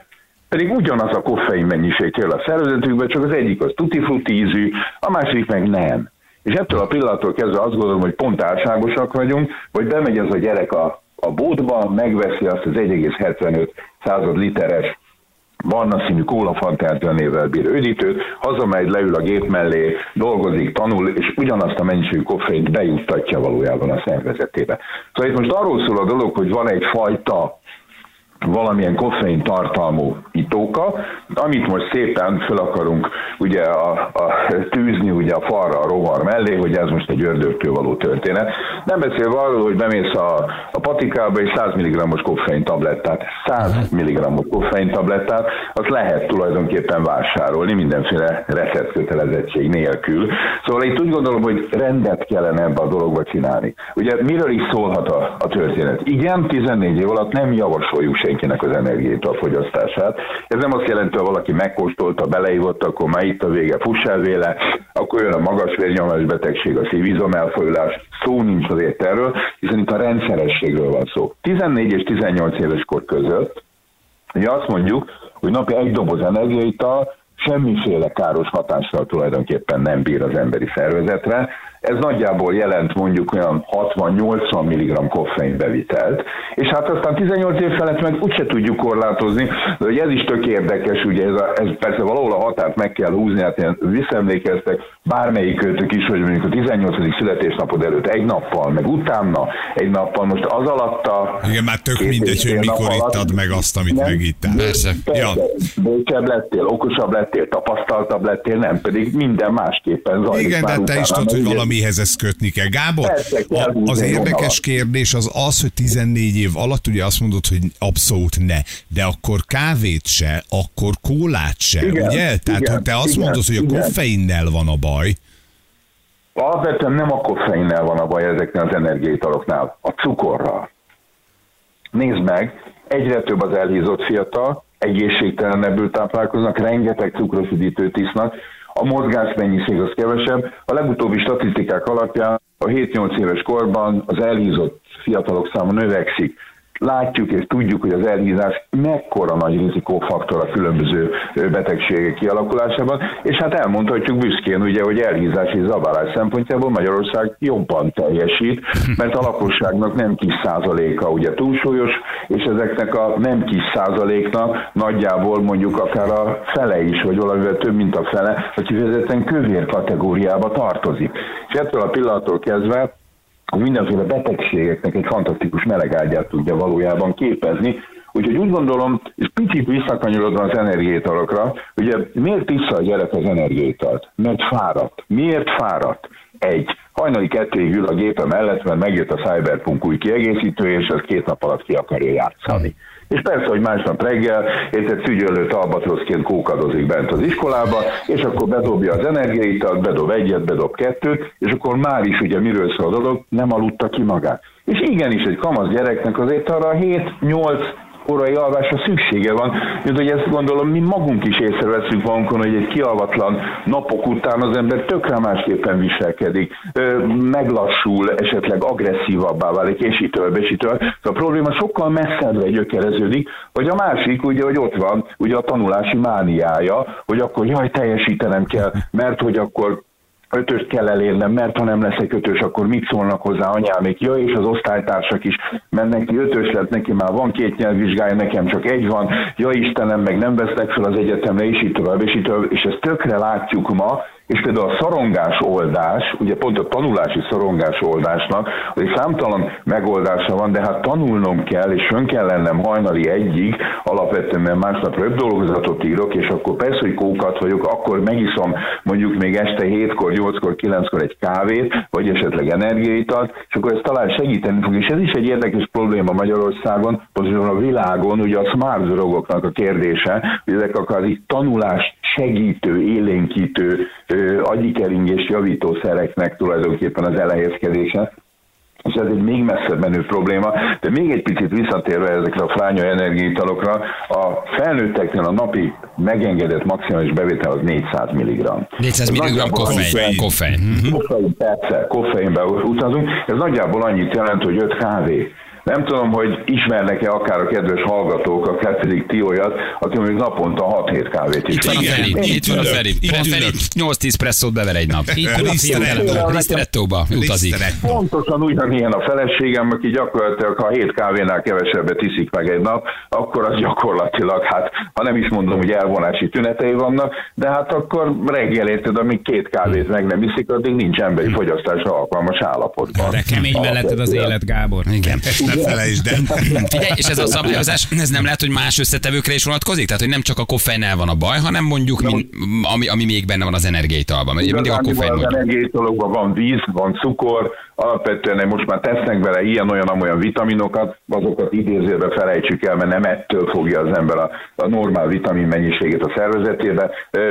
Pedig ugyanaz a koffein mennyiség kell a szervezetükbe, csak az egyik az tutti-frutti ízű, a másik meg nem. És ettől a pillanattól kezdve azt gondolom, hogy pont álságosak vagyunk, vagy bemegy az a gyerek a, a bótba, megveszi azt az egy egész hetvenöt század literes barna színű kólafantázián névvel bír üdítőt, hazamegy, leül a gép mellé, dolgozik, tanul, és ugyanazt a mennyiségű koffeint bejuttatja valójában a szervezetébe. Szóval itt most arról szól a dolog, hogy van egyfajta valamilyen koffein tartalmú itóka, amit most szépen fel akarunk ugye a, a tűzni ugye a falra, a rovar mellé, hogy ez most egy ördögtől való történet. Nem beszélve arról, hogy bemész a, a patikába és száz milligrammos koffein tablettát, száz milligrammos koffein tablettát, azt lehet tulajdonképpen vásárolni mindenféle recept kötelezettség nélkül. Szóval itt úgy gondolom, hogy rendet kellene ebbe a dologba csinálni. Ugye miről is szólhat a, a történet? Igen, tizennégy év alatt nem javasoljuk senkinek az energiaital fogyasztását. Ez nem azt jelenti, ha valaki megkóstolta, beleívott, akkor már itt a vége, fussál véle, akkor jön a magas vérnyomás betegség, a szívizom elfolyulás, szó nincs azért erről, hiszen itt a rendszerességről van szó. tizennégy és tizennyolc éves kor között, ugye azt mondjuk, hogy napi egy doboz energiaital semmiféle káros hatással tulajdonképpen nem bír az emberi szervezetre. Ez nagyjából jelent mondjuk olyan hatvan-nyolcvan milligramm koffein bevitelt, és hát aztán tizennyolc év felett meg úgyse tudjuk korlátozni, de ugye ez is tök érdekes, ugye ez, a, ez persze valahol a határt meg kell húzni, hát én visszaemlékeztek bármelyikőtök is, hogy mondjuk a tizennyolcadik születésnapod előtt egy nappal, meg utána egy nappal, most az alatt a... Igen, már tök mindegy, hogy mikor ittad meg azt, amit nem, megittál. Persze. Ja. Bölcsebb lettél, okosabb lettél, tapasztaltabb lettél, nem, pedig minden másképpen zajlik. Igen, már de te utána, is tudod, hogy valami valamihez ezt kötni kell. Gábor, az érdekes kérdés az az, hogy tizennégy év alatt ugye azt mondod, hogy abszolút ne, de akkor kávét se, akkor kólát se, igen, ugye? Tehát igen, te azt igen, mondod, hogy igen. a koffeinnel van a baj. Alapvetően nem a koffeinnel van a baj ezeknél az energiaitaloknál, a cukorral. Nézd meg, egyre több az elhízott fiatal, egészségtelenebbül táplálkoznak, rengeteg cukros üdítőt isznak, a mozgás mennyiség az kevesebb. A legutóbbi statisztikák alapján a hét-nyolc éves korban az elhízott fiatalok száma növekszik. Látjuk és tudjuk, hogy az elhízás mekkora nagy rizikófaktor a különböző betegségek kialakulásában, és hát elmondhatjuk büszkén, ugye, hogy elhízási zavarás szempontjából Magyarország jobban teljesít, mert a lakosságnak nem kis százaléka ugye túlsúlyos, és ezeknek a nem kis százaléknak nagyjából mondjuk akár a fele is, vagy valamivel több, mint a fele, a kifejezetten kövér kategóriába tartozik. És ettől a pillanattól kezdve mindenféle betegségeknek egy fantasztikus melegágyát tudja valójában képezni. Úgyhogy úgy gondolom, és picit visszakanyarodva az energiaitalokra, ugye miért issza a gyerek az energiaitalt? Mert fáradt. Miért fáradt? Egy. Hajnali kettőig ül a gépe mellett, mert megjött a Cyberpunk új kiegészítője, és ezt két nap alatt ki akarja játszani. És persze, hogy másnap reggel érted szügyöllőt albatroszként kókadozik bent az iskolába, és akkor bedobja az energiaitalt, bedob egyet, bedob kettőt, és akkor már is ugye miről szól a dolog, nem aludta ki magát. És igenis egy kamasz gyereknek azért arra hét-nyolc órai alvásra szüksége van, mint hogy ezt gondolom mi magunk is észreveszünk magunkon, hogy egy kialvatlan napok után az ember tökre másképpen viselkedik, meglassul, esetleg agresszívabbá válik, és így tovább, és így tovább. A probléma sokkal messzebbre gyökereződik, vagy a másik, ugye, hogy ott van ugye a tanulási mániája, hogy akkor jaj, teljesítenem kell, mert hogy akkor ötöst kell elérnem, mert ha nem leszek ötös, akkor mit szólnak hozzá anyámék? Ja, és az osztálytársak is, mert neki ötös lett, neki már van két nyelvvizsgája, nekem csak egy van, ja Istenem, meg nem vesznek fel az egyetemre, és így tovább, és így tovább, és ezt tökre látjuk ma, és például a szorongásoldás, ugye pont a tanulási szorongásoldásnak, az egy számtalan megoldása van, de hát tanulnom kell, és fönn kell lennem hajnali egyig, alapvetően mert másnap röbb dolgozatot írok, és akkor persze, hogy kókat vagyok, akkor megiszom mondjuk még este hétkor, nyolckor, kilenckor egy kávét, vagy esetleg energiaitalt, és akkor ez talán segíteni fog. És ez is egy érdekes probléma Magyarországon, pontosan a világon, ugye a smart drogoknak a kérdése, hogy ezek akár itt tanulást segítő, élénkítő, agyi keringést javító szereknek tulajdonképpen az elhelyezkedése, és ez egy még messzebb menő probléma, de még egy picit visszatérve ezekre a flánya energiaitalokra, a felnőtteknél a napi megengedett maximális bevétel az négyszáz milligramm. négyszáz milligramm koffein. Koffein, koffein persze, koffeinbe utazunk. Ez nagyjából annyit jelent, hogy öt kávé. Nem tudom, hogy ismernek-e akár a kedves hallgatók, akár pedig ti olyat, aki még naponta hat-hét kávét is. Itt van a Feri, itt van a Feri. nyolc-tíz presszót bever egy nap. Ristrettóba utazik. Pontosan ugyanilyen a feleségem, aki gyakorlatilag, ha hét kávénál kevesebbet iszik meg egy nap, akkor az gyakorlatilag, hát ha nem is mondom, hogy elvonási tünetei vannak, de hát akkor reggel érted, amíg két kávét meg nem iszik, addig nincs emberi fogyasztásra alkalmas állapotban. De kemény beleted az élet, Gábor. Igen. Fele is, de. Figyelj, és ez a szabályozás, ez nem lehet, hogy más összetevőkre is vonatkozik? Tehát, hogy nem csak a koffeinnel van a baj, hanem mondjuk, min, ami, ami még benne van az energiaitalban. Mindig a koffein mondjuk. Az energiaitalokban van víz, van cukor, alapvetően most már tesznek vele ilyen-olyan-amolyan vitaminokat, azokat idézőbe felejtsük el, mert nem ettől fogja az ember a, a normál vitamin mennyiségét a szervezetébe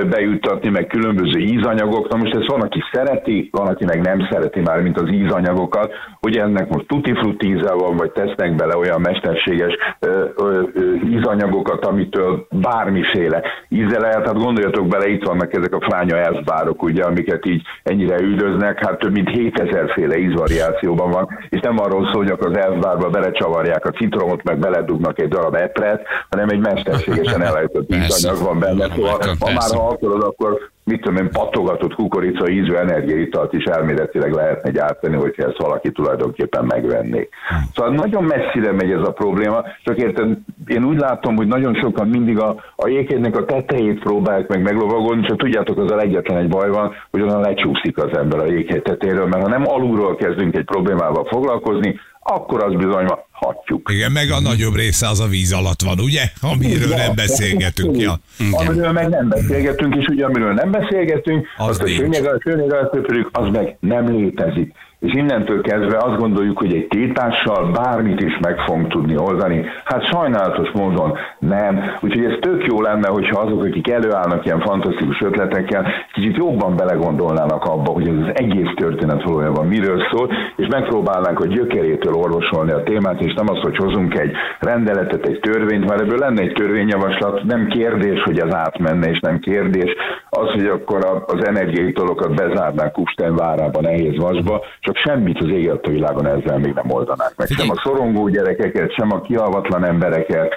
bejuttatni, meg különböző ízanyagok. Na most ez van, aki szereti, van, aki meg nem szereti már, mint az ízanyagokat, hogy ennek most tutti-frutti íze van, vagy tesznek bele olyan mesterséges ö, ö, ö, ízanyagokat, amitől bármiféle íze lehet. Hát gondoljatok bele, itt vannak ezek a flánya elszbárok, ugye, amiket így ennyire üldöznek, hát több mint hétezer féle íz variációban van, és nem arról szól, hogy akkor az elszbárba belecsavarják a citromot, meg beledugnak egy darab epret, hanem egy mesterségesen elejtett ízanyag van benne. Szóval, ha már halkolod, akkor mit tudom én, pattogatott kukorica ízű energiaitalt is elméletileg lehetne gyártani, hogyha ezt valaki tulajdonképpen megvenné. Szóval nagyon messzire megy ez a probléma, csak értem, én úgy látom, hogy nagyon sokan mindig a, a jéghegynek a tetejét próbálják meg meglovagolni, csak tudjátok, az a egyetlen egy baj van, hogy onnan lecsúszik az ember a jéghegy tetéről, mert ha nem alulról kezdünk egy problémával foglalkozni, akkor az bizony van. hatjuk. Igen, meg a nagyobb része az a víz alatt van, ugye? Amiről nem beszélgetünk. Ja. Amiről meg nem beszélgetünk, és ugye amiről nem beszélgetünk, az, az a szőnyeg alatt köpörjük, az meg nem létezik. És innentől kezdve azt gondoljuk, hogy egy tiltással bármit is meg fogunk tudni oldani. Hát sajnálatos módon nem. Úgyhogy ez tök jó lenne, hogyha azok, akik előállnak ilyen fantasztikus ötletekkel, kicsit jobban belegondolnának abba, hogy ez az egész történet valójában miről szól, és megpróbálnánk a gyökerétől orvosolni a témát, és nem az, hogy hozunk egy rendeletet, egy törvényt, mert ebből lenne egy törvényjavaslat, nem kérdés, hogy ez átmenne, és nem kérdés az, hogy akkor az energiaitalokat bezárnák Kufstein várában, nehéz vasba, csak semmit az ég a világon ezzel még nem oldanák meg. Sem a szorongó gyerekeket, sem a kialvatlan embereket,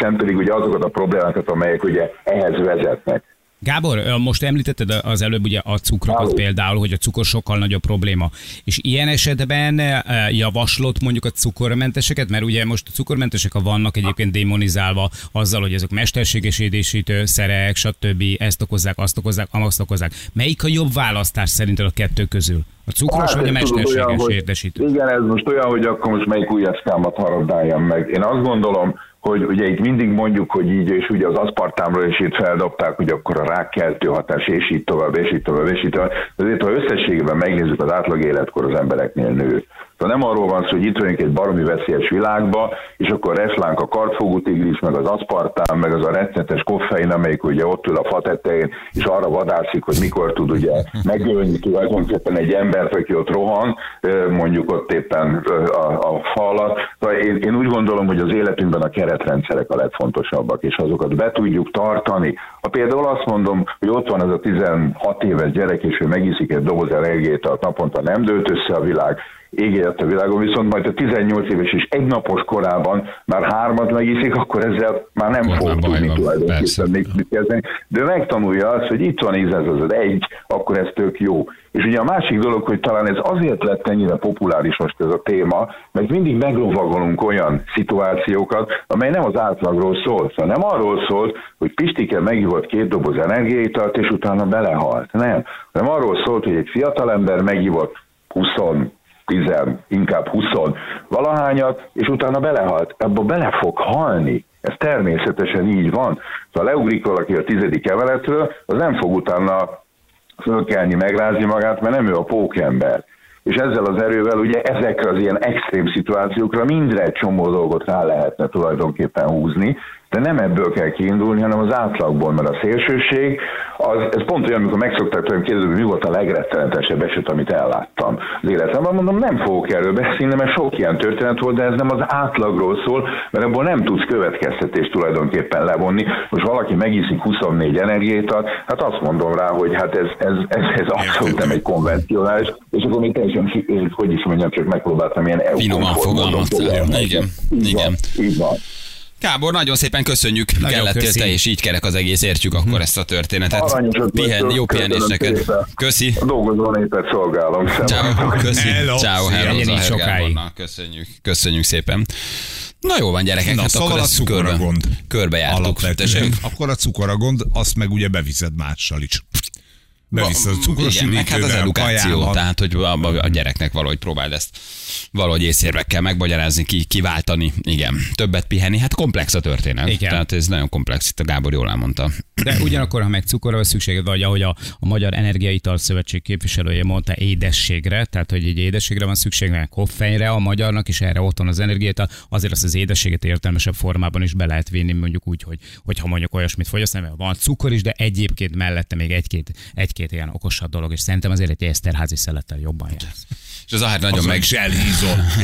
sem pedig ugye azokat a problémákat, amelyek ugye ehhez vezetnek. Gábor, most említetted az előbb ugye a cukrokat például, hogy a cukor sokkal nagyobb probléma. És ilyen esetben javaslott mondjuk a cukormenteseket, mert ugye most a cukormentesek a vannak egyébként démonizálva azzal, hogy ezek mesterséges édesítőszerek, stb. Ezt okozzák, azt okozzák, amazt okozzák. Melyik a jobb választás szerinted a kettő közül? A cukros hát, vagy a mesterséges édesítő? Igen, ez most olyan, hogy akkor most melyik ujjaszkámat harabdáljam meg. Én azt gondolom, hogy ugye itt mindig mondjuk, hogy így, és ugye az aszpartámról is itt feldobták, hogy akkor a rákkeltő hatás, és így tovább, és így tovább, és így tovább. Azért, ha összességében megnézzük, az átlag életkor az embereknél nő. Tehát nem arról van szó, hogy itt vagyunk egy baromi veszélyes világba, és akkor reszlánk a kartfogótigris, meg az aszpartán, meg az a rettenetes koffein, amelyik ugye ott ül a fa tetején, és arra vadászik, hogy mikor tud ugye megölni tulajdonképpen egy embert, aki ott rohan, mondjuk ott éppen a, a fa alatt. Én, én úgy gondolom, hogy az életünkben a keretrendszerek a legfontosabbak, és azokat be tudjuk tartani. Ha például azt mondom, hogy ott van ez a tizenhat éves gyerek, és ő megiszik egy doboz energiátalt naponta, nem dőlt össze a világ, égélt a világon, viszont majd a tizennyolc éves és egy napos korában már hármat megiszik, akkor ezzel már nem Kornán fog tudni tulajdonképpen még mit kezdeni. De megtanulja azt, hogy itt van ízezezed egy, akkor ez tök jó. És ugye a másik dolog, hogy talán ez azért lett ennyire populáris most ez a téma, mert mindig meglovagolunk olyan szituációkat, amely nem az átlagról szólt. Szóval nem arról szólt, hogy Pistike megivott két doboz energiaitalt, és utána belehalt. Nem. Nem arról szólt, hogy egy fiatalember megivott húsz tíz, inkább húsz valahányat, és utána belehalt. Ebbe bele fog halni. Ez természetesen így van. Szóval leugrik valaki a tizedik emeletről, az nem fog utána fölkelni, megrázni magát, mert nem ő a pókember. És ezzel az erővel ugye ezekre az ilyen extrém szituációkra mindre egy csomó dolgot rá lehetne tulajdonképpen húzni, de nem ebből kell kiindulni, hanem az átlagból, mert a szélsőség, az, ez pont olyan, amikor megszokták tőlem kérdezni, hogy mi volt a legrettenetesebb eset, amit elláttam az életemben. Mondom, nem fogok erről beszélni, mert sok ilyen történet volt, de ez nem az átlagról szól, mert abból nem tudsz következtetést tulajdonképpen levonni. Most valaki megiszik huszonnégy energiátalt, hát azt mondom rá, hogy hát ez, ez, ez, ez abszolút nem egy konvencionális, és akkor még teljesen, hogy is mondjam, csak megpróbáltam ilyen EU-konformódon. Igen, igen. Így van. Gábor, nagyon szépen köszönjük, kellettél te, és így kerek az egész, értjük akkor hmm. ezt a történetet. Pihen, jó pihenés neked. Köszi. A dolgozó népet szolgálom. Ciao, köszi. Ciao, hello. Köszönjük, köszönjük szépen. Na jó van, gyerekek, na, hát szóval akkor a cukor gond. Körbejártuk. Akkor a cukor a gond, azt meg ugye beviszed mással is. Bevisz a cukros üdítővel, hát az edukáció, kajával. Tehát, hogy a, a gyereknek valahogy próbáld ezt valahogy észérvekkel megmagyarázni, ki, kiváltani, igen, többet pihenni, hát komplex a történet. Igen. Tehát ez nagyon komplex, itt a Gábor jól elmondta. De ugyanakkor, ha meg cukorra szükséged vagy, ahogy a, a Magyar Energiaital Szövetség képviselője mondta, édességre, tehát, hogy egy édességre van szükségnek, koffeinre a magyarnak, és erre otthon az energiát, azért azt az édességet értelmesebb formában is be lehet vinni, mondjuk úgy, hogy, hogyha mondjuk olyasmit fogyasztani, mert van cukor is, de egyébként mellette még egy-két, egy két ilyen okosabb dolog, és szerintem azért egy eszterházi szelettel jobban jársz. És az Zahár nagyon az meg...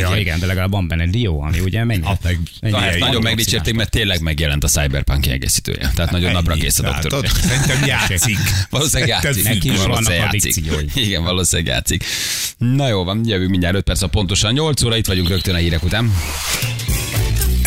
ja, igen, de legalább van benne dió, ami ugye mennyi... A meg... Zahár nagyon megdicsérték, mert tényleg megjelent a Cyberpunk kiegészítője. Tehát nagyon ennyi, napra kész a doktor. Szerintem játszik. Valószínűleg játszik. Neki is vannak addikciói. Igen, valószínűleg játszik. Na jó van, jövünk mindjárt öt perc, pontosan nyolc óra, itt vagyunk rögtön a hírek után.